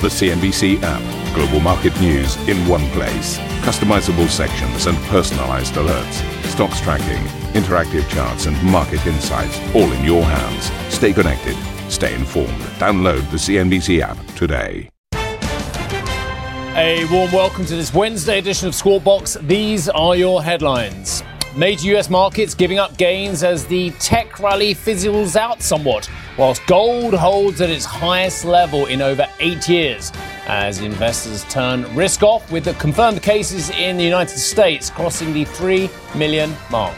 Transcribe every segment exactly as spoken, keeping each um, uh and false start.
The C N B C app. Global market news in one place. Customizable sections and personalized alerts. Stocks tracking, interactive charts and market insights all in your hands. Stay connected. Stay informed. Download the C N B C app today. A warm welcome to this Wednesday edition of SQUAWK BOX. These are your headlines. Major U S markets giving up gains as the tech rally fizzles out somewhat, whilst gold holds at its highest level in over eight years as investors turn risk off with the confirmed cases in the United States crossing the three million mark.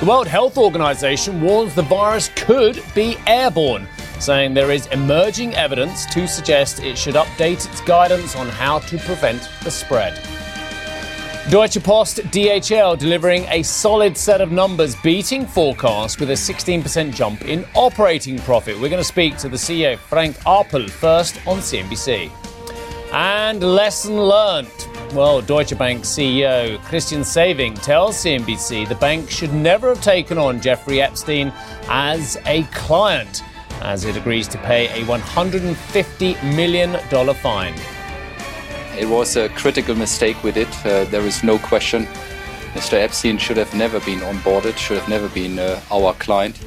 The World Health Organization warns the virus could be airborne, saying there is emerging evidence to suggest it should update its guidance on how to prevent the spread. Deutsche Post D H L delivering a solid set of numbers, beating forecast with a sixteen percent jump in operating profit. We're going to speak to the C E O, Frank Appel, first on C N B C. And lesson learned. Well, Deutsche Bank C E O Christian Sewing tells C N B C the bank should never have taken on Jeffrey Epstein as a client, as it agrees to pay a one hundred fifty million dollars fine. It was a critical mistake with it. Uh, there is no question. Mister Epstein should have never been onboarded, should have never been uh, our client.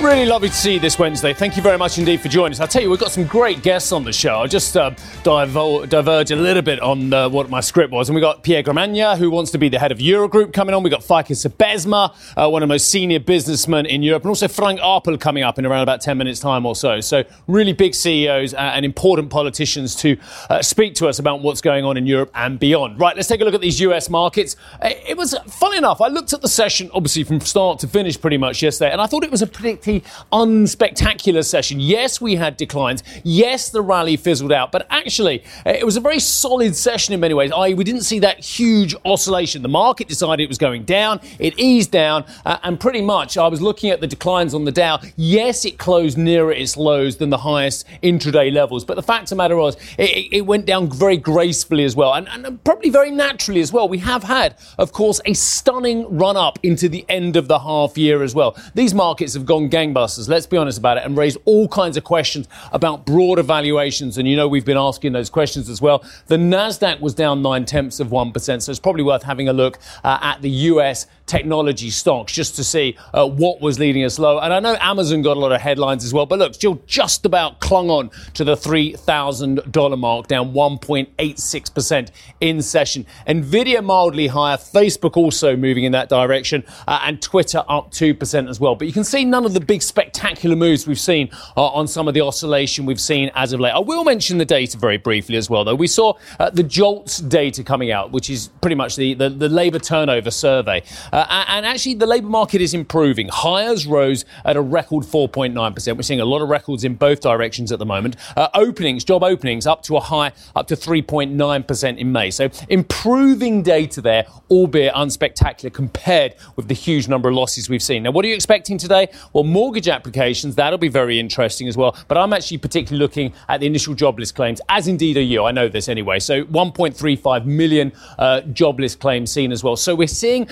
Really lovely to see you this Wednesday. Thank you very much indeed for joining us. I'll tell you, we've got some great guests on the show. I'll just uh, divul- diverge a little bit on uh, what my script was. And we've got Pierre Gramagna, who wants to be the head of Eurogroup, coming on. We've got Feike Sijbesma, uh, one of the most senior businessmen in Europe. And also Frank Appel coming up in around about ten minutes' time or so. So really big C E Os and important politicians to uh, speak to us about what's going on in Europe and beyond. Right, let's take a look at these U S markets. It was, funny enough, I looked at the session, obviously, from start to finish pretty much yesterday, and I thought it was a pretty unspectacular session. Yes, we had declines. Yes, the rally fizzled out. But actually, it was a very solid session in many ways. that is, we didn't see that huge oscillation. The market decided it was going down. It eased down. Uh, and pretty much, I was looking at the declines on the Dow. Yes, it closed nearer its lows than the highest intraday levels. But the fact of the matter was, it, it went down very gracefully as well. And, and probably very naturally as well. We have had, of course, a stunning run-up into the end of the half year as well. These markets have gone gangbusters. Let's be honest about it, and raise all kinds of questions about broader valuations. And you know, we've been asking those questions as well. The Nasdaq was down nine tenths of one percent. So it's probably worth having a look uh, at the U S technology stocks just to see uh, what was leading us low. And I know Amazon got a lot of headlines as well, but look, still just about clung on to the three thousand dollars mark, down one point eight six percent in session. NVIDIA mildly higher, Facebook also moving in that direction, uh, and Twitter up two percent as well. But you can see none of the big spectacular moves we've seen uh, on some of the oscillation we've seen as of late. I will mention the data very briefly as well, though. We saw uh, the JOLTS data coming out, which is pretty much the, the, the labour turnover survey. Uh, Uh, and actually, the labour market is improving. Hires rose at a record four point nine percent. We're seeing a lot of records in both directions at the moment. Uh, openings, job openings, up to a high, up to three point nine percent in May. So improving data there, albeit unspectacular compared with the huge number of losses we've seen. Now, what are you expecting today? Well, mortgage applications, that'll be very interesting as well. But I'm actually particularly looking at the initial jobless claims, as indeed are you. I know this anyway. So one point three five million uh, jobless claims seen as well. So we're seeing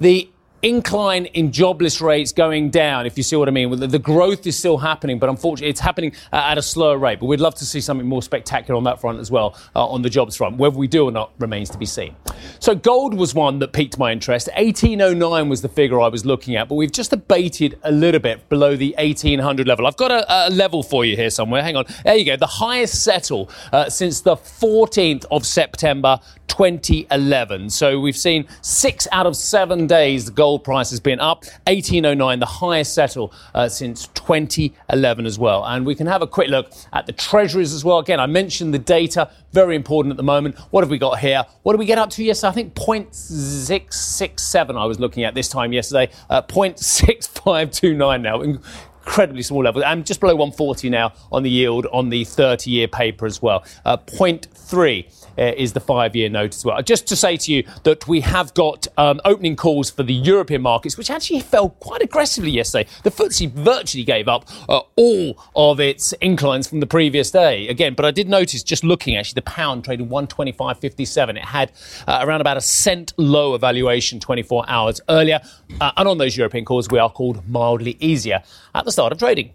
the incline in jobless rates going down, if you see what I mean. The growth is still happening, but unfortunately it's happening at a slower rate. But we'd love to see something more spectacular on that front as well, uh, on the jobs front. Whether we do or not remains to be seen. So gold was one that piqued my interest. eighteen oh nine was the figure I was looking at, but we've just abated a little bit below the eighteen hundred level. I've got a, a level for you here somewhere. Hang on. There you go. The highest settle uh, since the fourteenth of September twenty eleven. So we've seen six out of seven days the gold price has been up. eighteen oh nine, the highest settle uh, since twenty eleven as well. And we can have a quick look at the treasuries as well. Again, I mentioned the data, very important at the moment. What have we got here? What did we get up to yesterday? I think zero point six six seven I was looking at this time yesterday. Uh, zero point six five two nine now. Incredibly small level. I'm just below one forty now on the yield on the thirty-year paper as well. Uh, zero point three uh, is the five-year note as well. Just to say to you that we have got um, opening calls for the European markets, which actually fell quite aggressively yesterday. The F T S E virtually gave up uh, all of its inclines from the previous day. Again, but I did notice just looking, actually, the pound traded one twenty-five fifty-seven. It had uh, around about a cent lower valuation twenty-four hours earlier. Uh, and on those European calls, we are called mildly easier at the start of trading.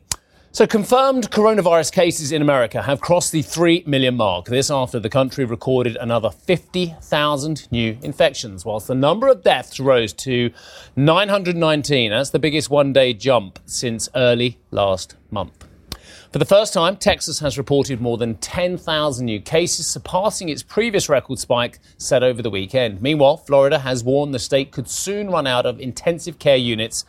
So confirmed coronavirus cases in America have crossed the three million mark. This after the country recorded another fifty thousand new infections, whilst the number of deaths rose to nine hundred nineteen. That's the biggest one-day jump since early last month. For the first time, Texas has reported more than ten thousand new cases, surpassing its previous record spike set over the weekend. Meanwhile, Florida has warned the state could soon run out of intensive care units,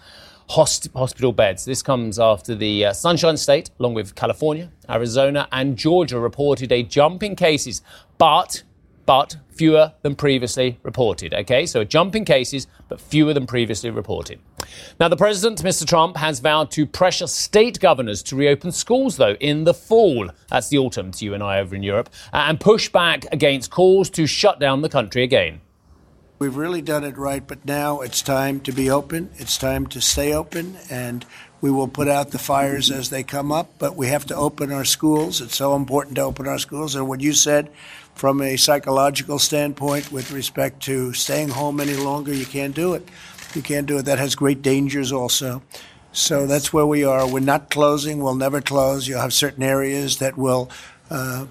host- hospital beds. This comes after the uh, Sunshine State, along with California, Arizona and Georgia, reported a jump in cases, but but fewer than previously reported. OK, so a jump in cases, but fewer than previously reported. Now, the president, Mister Trump, has vowed to pressure state governors to reopen schools, though, in the fall. That's the autumn to you and I over in Europe, and push back against calls to shut down the country again. We've really done it right, but now it's time to be open. It's time to stay open, and we will put out the fires as they come up, but we have to open our schools. It's so important to open our schools. And what you said, from a psychological standpoint, with respect to staying home any longer, you can't do it. You can't do it. That has great dangers also. So that's where we are. We're not closing. We'll never close. You'll have certain areas that will uh,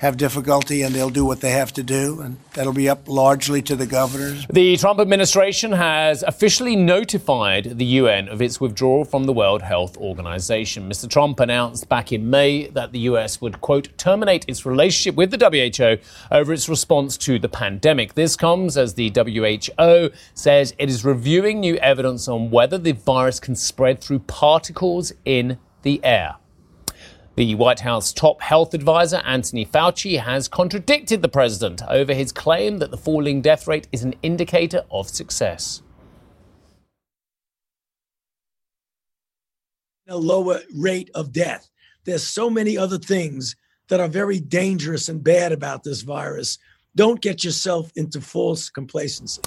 have difficulty, and they'll do what they have to do, and that'll be up largely to the governors. The Trump administration has officially notified the U N of its withdrawal from the World Health Organization. Mister Trump announced back in May that the U S would, quote, terminate its relationship with the W H O over its response to the pandemic. This comes as the W H O says it is reviewing new evidence on whether the virus can spread through particles in the air. The White House top health advisor, Anthony Fauci, has contradicted the president over his claim that the falling death rate is an indicator of success. A lower rate of death. There's so many other things that are very dangerous and bad about this virus. Don't get yourself into false complacency.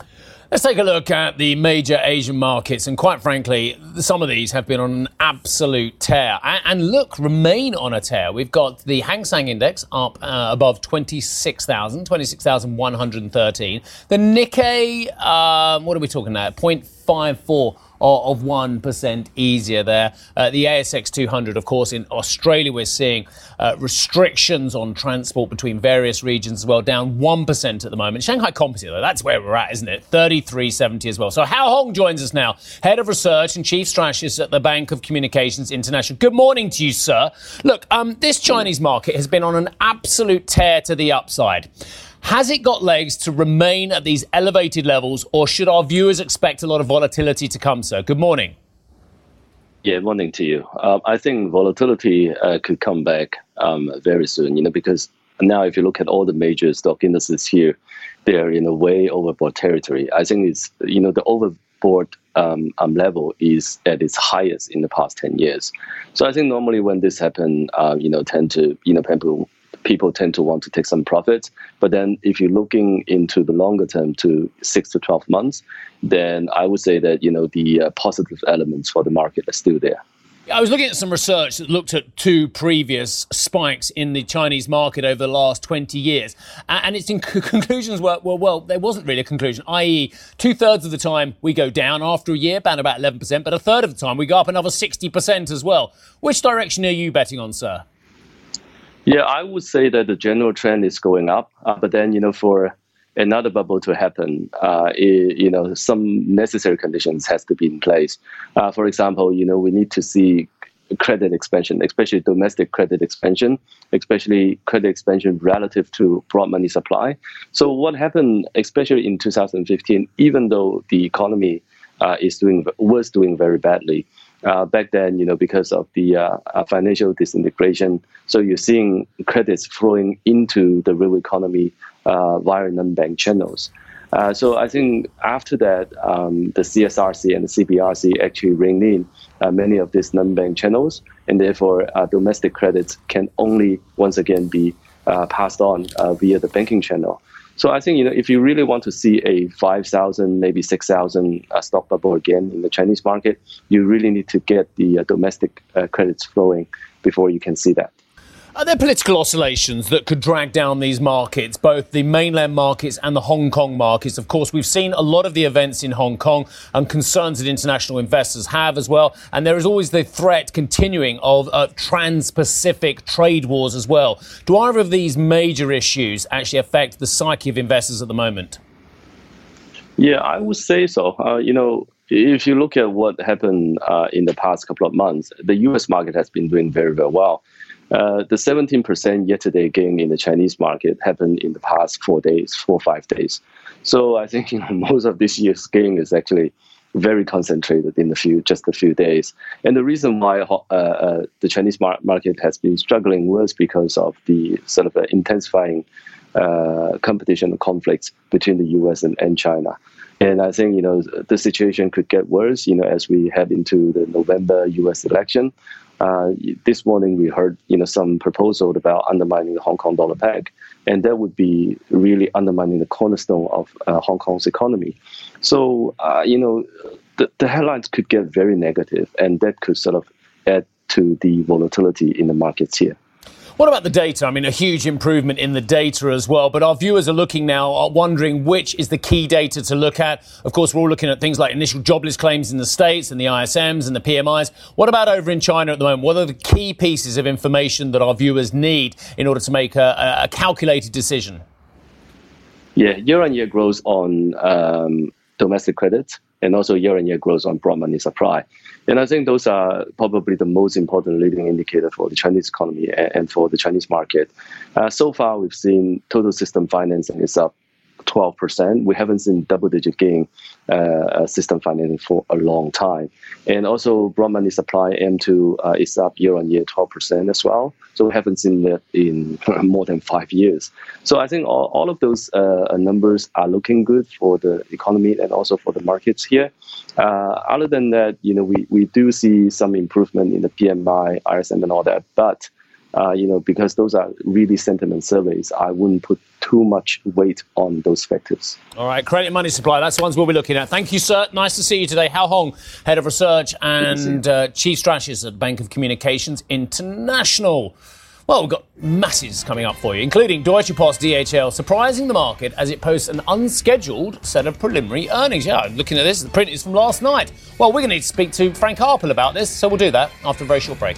Let's take a look at the major Asian markets. And quite frankly, some of these have been on an absolute tear. And look, remain on a tear. We've got the Hang Seng Index up uh, above twenty-six thousand, twenty-six thousand one hundred thirteen. The Nikkei, um, what are we talking about? zero point five four of one percent easier there. Uh, the A S X two hundred, of course, in Australia, we're seeing uh, restrictions on transport between various regions as well, down one percent at the moment. Shanghai Composite, though, that's where we're at, isn't it? thirty-three seventy as well. So Hao Hong joins us now, Head of Research and Chief Strategist at the Bank of Communications International. Good morning to you, sir. Look, um, this Chinese market has been on an absolute tear to the upside. Has it got legs to remain at these elevated levels, or should our viewers expect a lot of volatility to come, sir? Good morning. Yeah, morning to you. Uh, I think volatility uh, could come back um, very soon, you know, because now if you look at all the major stock indices here, they're in a way overbought territory. I think it's, you know, the overbought um, um, level is at its highest in the past ten years. So I think normally when this happens, uh, you know, tend to, you know, people... People tend to want to take some profits, but then if you're looking into the longer term to six to twelve months, then I would say that, you know, the uh, positive elements for the market are still there. I was looking at some research that looked at two previous spikes in the Chinese market over the last twenty years. And its conclusions were, well, well, there wasn't really a conclusion, that is two-thirds of the time we go down after a year, down about eleven percent, but a third of the time we go up another sixty percent as well. Which direction are you betting on, sir? Yeah, I would say that the general trend is going up, uh, but then, you know, for another bubble to happen, uh, it, you know, some necessary conditions has to be in place. Uh, for example, you know, we need to see credit expansion, especially domestic credit expansion, especially credit expansion relative to broad money supply. So what happened, especially in two thousand fifteen, even though the economy uh, is doing was doing very badly, Uh, back then, you know, because of the uh, financial disintegration, so you're seeing credits flowing into the real economy uh, via non-bank channels. Uh, so I think after that, um, the C S R C and the C B R C actually rein in uh, many of these non-bank channels, and therefore uh, domestic credits can only once again be uh, passed on uh, via the banking channel. So I think, you know, if you really want to see a five thousand, maybe six thousand uh, stock bubble again in the Chinese market, you really need to get the uh, domestic uh, credits flowing before you can see that. Are there political oscillations that could drag down these markets, both the mainland markets and the Hong Kong markets? Of course, we've seen a lot of the events in Hong Kong and concerns that international investors have as well. And there is always the threat continuing of uh, trans-Pacific trade wars as well. Do either of these major issues actually affect the psyche of investors at the moment? Yeah, I would say so. Uh, you know, if you look at what happened uh, in the past couple of months, the U S market has been doing very, very well. Uh, the seventeen percent year-to-date gain in the Chinese market happened in the past four days, four or five days. So I think, you know, most of this year's gain is actually very concentrated in a few, just a few days. And the reason why uh, uh, the Chinese mar- market has been struggling was because of the sort of uh, intensifying uh, competition and conflicts between the U S and, and China. And I think, you know, the situation could get worse, you know, as we head into the November U S election. Uh, this morning we heard, you know, some proposal about undermining the Hong Kong dollar peg, and that would be really undermining the cornerstone of uh, Hong Kong's economy. So, uh, you know, the, the headlines could get very negative, and that could sort of add to the volatility in the markets here. What about the data? I mean, a huge improvement in the data as well. But our viewers are looking now, are wondering which is the key data to look at. Of course, we're all looking at things like initial jobless claims in the States and the I S Ms and the P M Is. What about over in China at the moment? What are the key pieces of information that our viewers need in order to make a, a calculated decision? Yeah, year-on-year growth on um, domestic credit, and also year-on-year growth on broad money supply. And I think those are probably the most important leading indicator for the Chinese economy and for the Chinese market. Uh, so far, we've seen total system financing is up twelve percent. We haven't seen double-digit gain uh, system financing for a long time. And also, broad money supply, M two, uh, is up year-on-year twelve percent as well. So we haven't seen that in more than five years. So I think all, all of those uh, numbers are looking good for the economy and also for the markets here. Uh, other than that, you know, we, we do see some improvement in the P M I, I S M and all that, but Uh, you know, because those are really sentiment surveys, I wouldn't put too much weight on those factors. All right, credit money supply, that's the ones we'll be looking at. Thank you, sir. Nice to see you today. Hao Hong, Head of Research and uh, Chief Strategist at Bank of Communications International. Well, we've got masses coming up for you, including Deutsche Post D H L surprising the market as it posts an unscheduled set of preliminary earnings. Yeah, looking at this, the print is from last night. Well, we're going to need to speak to Frank Appel about this, so we'll do that after a very short break.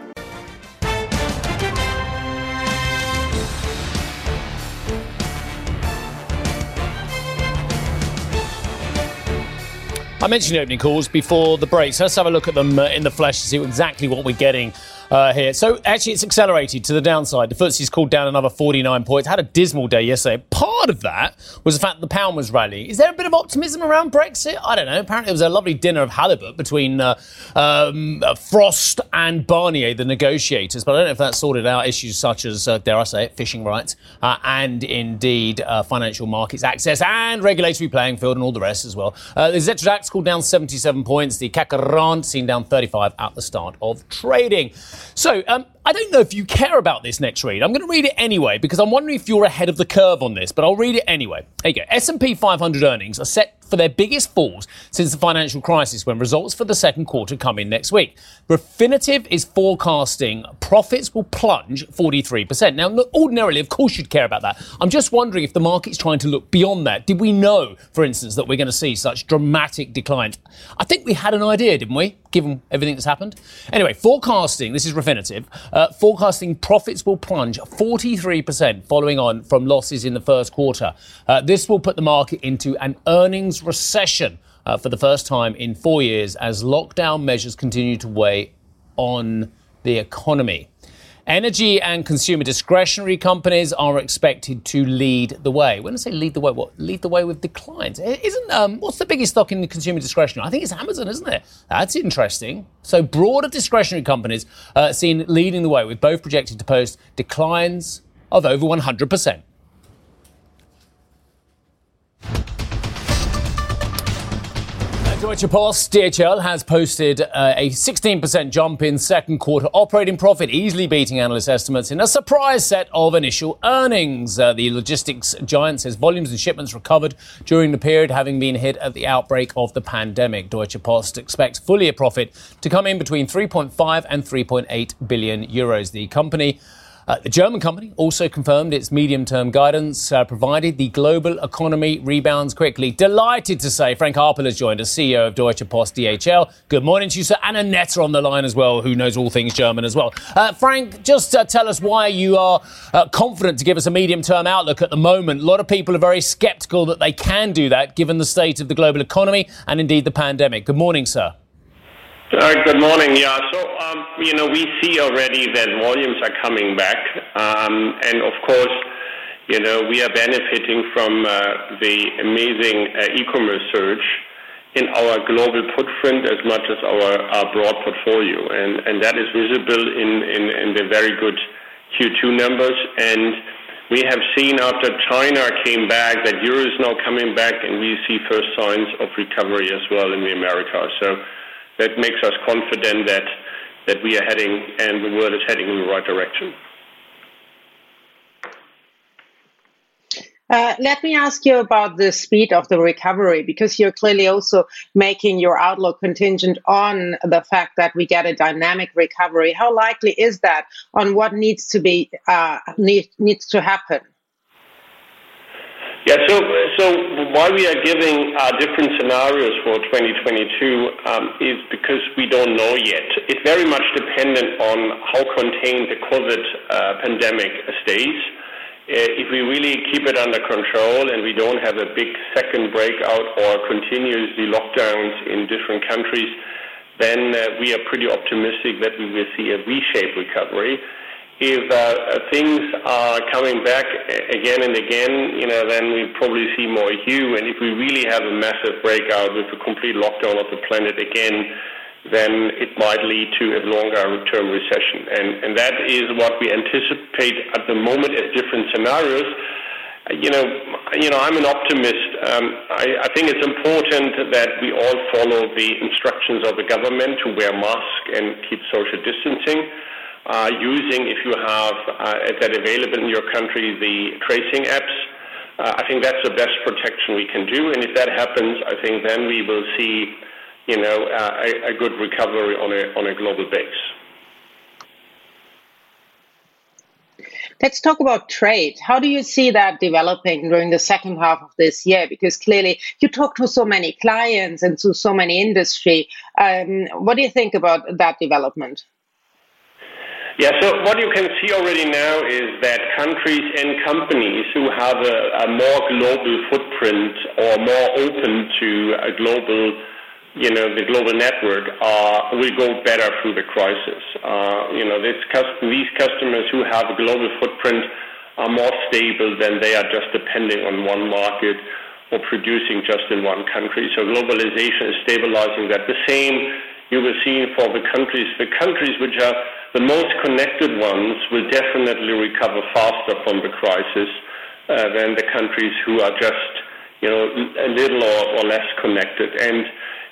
I mentioned the opening calls before the break, so let's have a look at them uh, in the flesh to see exactly what we're getting uh, here. So actually it's accelerated to the downside. The F T S E's cooled down another forty-nine points. Had a dismal day yesterday. Part of that was the fact that the pound was rallying. Is there a bit of optimism around Brexit? I don't know. Apparently there was a lovely dinner of halibut between uh, um, Frost and Barnier, the negotiators, but I don't know if that sorted out issues such as, uh, dare I say it, fishing rights, uh, and indeed uh, financial markets access and regulatory playing field and all the rest as well. Uh, the Z D A X cooled down seventy-seven points. The C A C forty seen down thirty-five at the start of trading. So um, I don't know if you care about this next read. I'm going to read it anyway because I'm wondering if you're ahead of the curve on this, but I'll read it anyway. There you go. S and P five hundred earnings are set for their biggest falls since the financial crisis when results for the second quarter come in next week. Refinitiv is forecasting profits will plunge forty-three percent. Now, ordinarily, of course, you'd care about that. I'm just wondering if the market's trying to look beyond that. Did we know, for instance, that we're going to see such dramatic declines? I think we had an idea, didn't we, given everything that's happened? Anyway, forecasting, this is Refinitiv, uh, forecasting profits will plunge forty-three percent following on from losses in the first quarter. Uh, this will put the market into an earnings recession uh, for the first time in four years as lockdown measures continue to weigh on the economy. Energy and consumer discretionary companies are expected to lead the way. When I say lead the way, what? Lead the way with declines. Isn't um, what's the biggest stock in consumer discretionary? I think it's Amazon, isn't it? That's interesting. So broader discretionary companies uh, seen leading the way, with both projected to post declines of over one hundred percent. Deutsche Post D H L has posted uh, a sixteen percent jump in second quarter operating profit, easily beating analyst estimates in a surprise set of initial earnings. Uh, the logistics giant says volumes and shipments recovered during the period, having been hit at the outbreak of the pandemic. Deutsche Post expects full year profit to come in between three point five and three point eight billion euros. The company Uh, the German company also confirmed its medium-term guidance, uh, provided the global economy rebounds quickly. Delighted to say Frank Appel has joined us, C E O of Deutsche Post D H L. Good morning to you, sir. And Annette on the line as well, who knows all things German as well. Uh, Frank, just uh, tell us why you are uh, confident to give us a medium-term outlook at the moment. A lot of people are very sceptical that they can do that, given the state of the global economy and indeed the pandemic. Good morning, sir. Uh, good morning. Yeah, so, um, you know, we see already that volumes are coming back. Um, and, of course, you know, we are benefiting from uh, the amazing uh, e-commerce surge in our global footprint as much as our, our broad portfolio. And, and that is visible in, in, in the very good Q two numbers. And we have seen after China came back that Euro is now coming back, and we see first signs of recovery as well in the Americas. So that makes us confident that, that we are heading and the world is heading in the right direction. Uh, let me ask you about the speed of the recovery, because you're clearly also making your outlook contingent on the fact that we get a dynamic recovery. How likely is that, on what needs to be uh, need, needs to happen? Yeah, so so why we are giving uh, different scenarios for twenty twenty-two um, is because we don't know yet. It's very much dependent on how contained the COVID uh, pandemic stays. Uh, if we really keep it under control and we don't have a big second breakout or continuously lockdowns in different countries, then uh, we are pretty optimistic that we will see a V-shaped recovery. If uh, things are coming back again and again, you know, then we probably see more hue. And if we really have a massive breakout with a complete lockdown of the planet again, then it might lead to a longer-term recession. And, and that is what we anticipate at the moment as different scenarios. You know, you know, I'm an optimist. Um, I, I think it's important that we all follow the instructions of the government to wear masks and keep social distancing. Uh, using, if you have uh, that available in your country, the tracing apps. Uh, I think that's the best protection we can do. And if that happens, I think then we will see, you know, uh, a, a good recovery on a on a global base. Let's talk about trade. How do you see that developing during the second half of this year? Because clearly you talk to so many clients and to so many industry. Um, what do you think about that development? Yeah, so what you can see already now is that countries and companies who have a, a more global footprint or more open to a global, you know, the global network are, will go better through the crisis. Uh, you know, this, these customers who have a global footprint are more stable than they are just depending on one market or producing just in one country. So globalization is stabilizing that. The same you will see for the countries. The countries which are the most connected ones will definitely recover faster from the crisis uh, than the countries who are just, you know, a little or, or less connected. And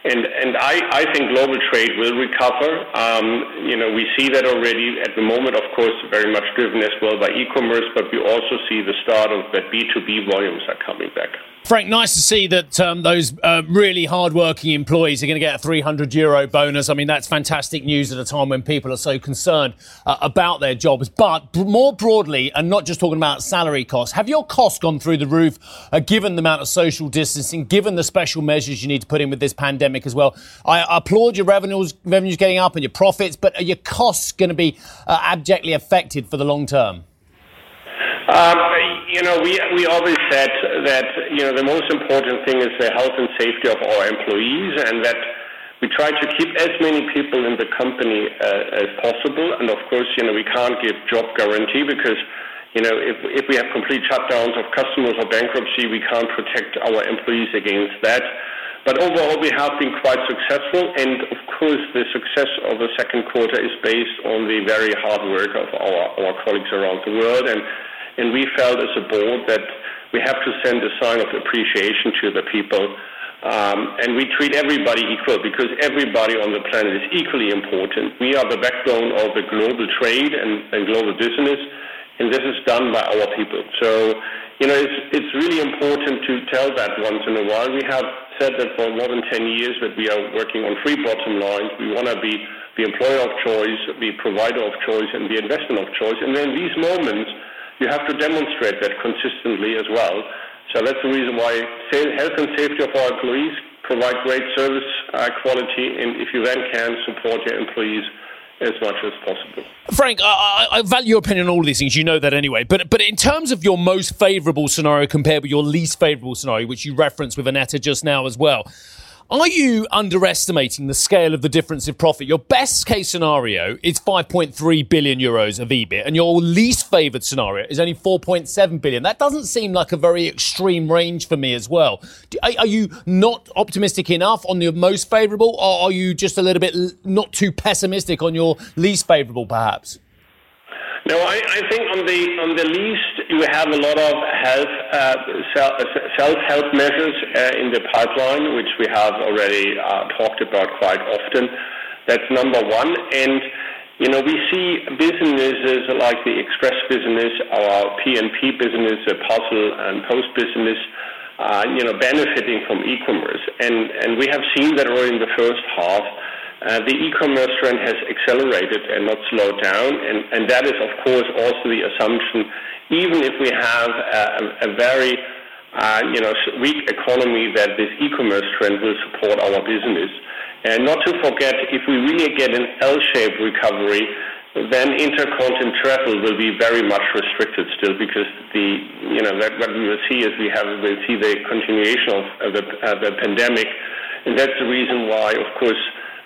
and and I, I think global trade will recover. Um, you know, we see that already at the moment, of course, very much driven as well by e-commerce, but we also see the start of that B two B volumes are coming back. Frank, nice to see that um, those uh, really hard-working employees are going to get a three hundred euro bonus. I mean, that's fantastic news at a time when people are so concerned uh, about their jobs. But more broadly, and not just talking about salary costs, have your costs gone through the roof, uh, given the amount of social distancing, given the special measures you need to put in with this pandemic as well? I applaud your revenues, revenues getting up and your profits, but are your costs going to be uh, abjectly affected for the long term? Um, you know, we we always said that, you know, the most important thing is the health and safety of our employees, and that We try to keep as many people in the company uh, as possible. And of course, you know, we can't give job guarantee because, you know, if, if we have complete shutdowns of customers or bankruptcy, we can't protect our employees against that. But overall, we have been quite successful. And of course, the success of the second quarter is based on the very hard work of our, our colleagues around the world. And, and we felt as a board that we have to send a sign of appreciation to the people. Um, and we treat everybody equal because everybody on the planet is equally important. We are the backbone of the global trade and, and global business, and this is done by our people. So, you know, it's, it's really important to tell that once in a while. We have said that for more than ten years that we are working on three bottom lines. We want to be the employer of choice, the provider of choice, and the investment of choice. And then these moments, you have to demonstrate that consistently as well. So that's the reason why health and safety of our employees, provide great service uh, quality, and if you then can, support your employees as much as possible. Frank, I, I value your opinion on all of these things. You know that anyway. But but in terms of your most favourable scenario compared with your least favourable scenario, which you referenced with Annetta just now as well, are you underestimating the scale of the difference in profit? Your best case scenario is five point three billion euros of E B I T, and your least favoured scenario is only four point seven billion. That doesn't seem like a very extreme range for me as well. Do, are, are you not optimistic enough on your most favourable, or are you just a little bit l- not too pessimistic on your least favourable, perhaps? No, I, I think on the on the least, you have a lot of health, uh, self-help measures uh, in the pipeline, which we have already uh, talked about quite often. That's number one. And, you know, we see businesses like the express business, our P and P business, the parcel and post business, uh, you know, benefiting from e-commerce. And, and we have seen that already in the first half. Uh, the e-commerce trend has accelerated and not slowed down, and, and that is, of course, also the assumption, even if we have a, a very uh, you know, weak economy, that this e-commerce trend will support our business. And not to forget, if we really get an L-shaped recovery, then intercontinental travel will be very much restricted still, because the you know that what we will see is we have we'll see the continuation of the, uh, the pandemic, and that's the reason why, of course,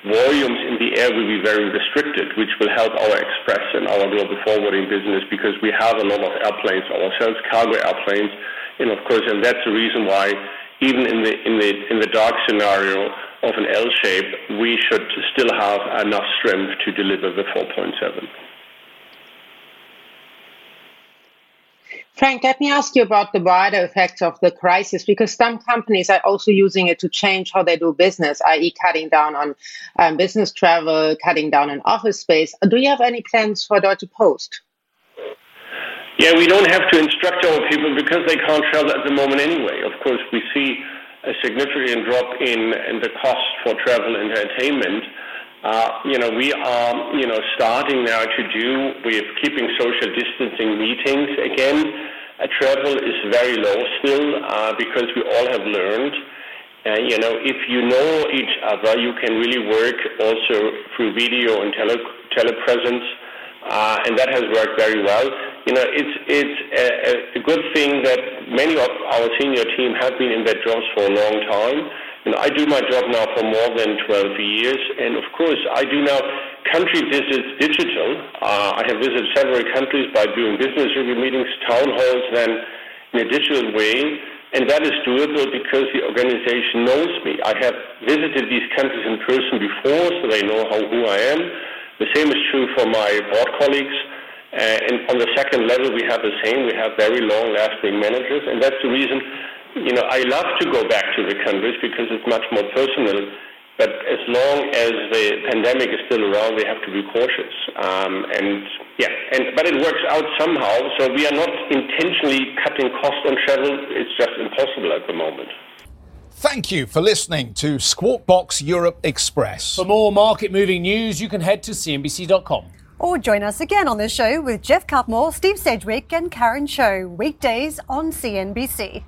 volumes in the air will be very restricted, which will help our express and our global forwarding business, because we have a lot of airplanes ourselves, cargo airplanes, and of course, and that's the reason why, even in the in the in the dark scenario of an L shape, we should still have enough strength to deliver the four point seven. Frank, let me ask you about the wider effects of the crisis, because some companies are also using it to change how they do business, that is cutting down on um, business travel, cutting down on office space. Do you have any plans for Deutsche Post? Yeah, we don't have to instruct our people because they can't travel at the moment anyway. Of course, we see a significant drop in, in the cost for travel and entertainment. Uh, you know, we are, you know, starting now to do with keeping social distancing meetings again. Uh, travel is very low still uh, because we all have learned, uh, you know, if you know each other, you can really work also through video and tele- telepresence, uh, and that has worked very well. You know, it's it's a, a good thing that many of our senior team have been in their jobs for a long time. You know, I do my job now for more than twelve years, and of course, I do now country visits digital. Uh, I have visited several countries by doing business review meetings, town halls, then in a digital way, and that is doable because the organization knows me. I have visited these countries in person before, so they know how, who I am. The same is true for my board colleagues, uh, and on the second level, we have the same. We have very long-lasting managers, and that's the reason. You know, I love to go back to the countries because it's much more personal, but as long as the pandemic is still around, they have to be cautious. Um, and, yeah, and but it works out somehow, so we are not intentionally cutting costs on travel. It's just impossible at the moment. Thank you for listening to Squawk Box Europe Express. For more market-moving news, you can head to C N B C dot com. Or join us again on the show with Jeff Cutmore, Steve Sedgwick and Karen Cho, weekdays on C N B C.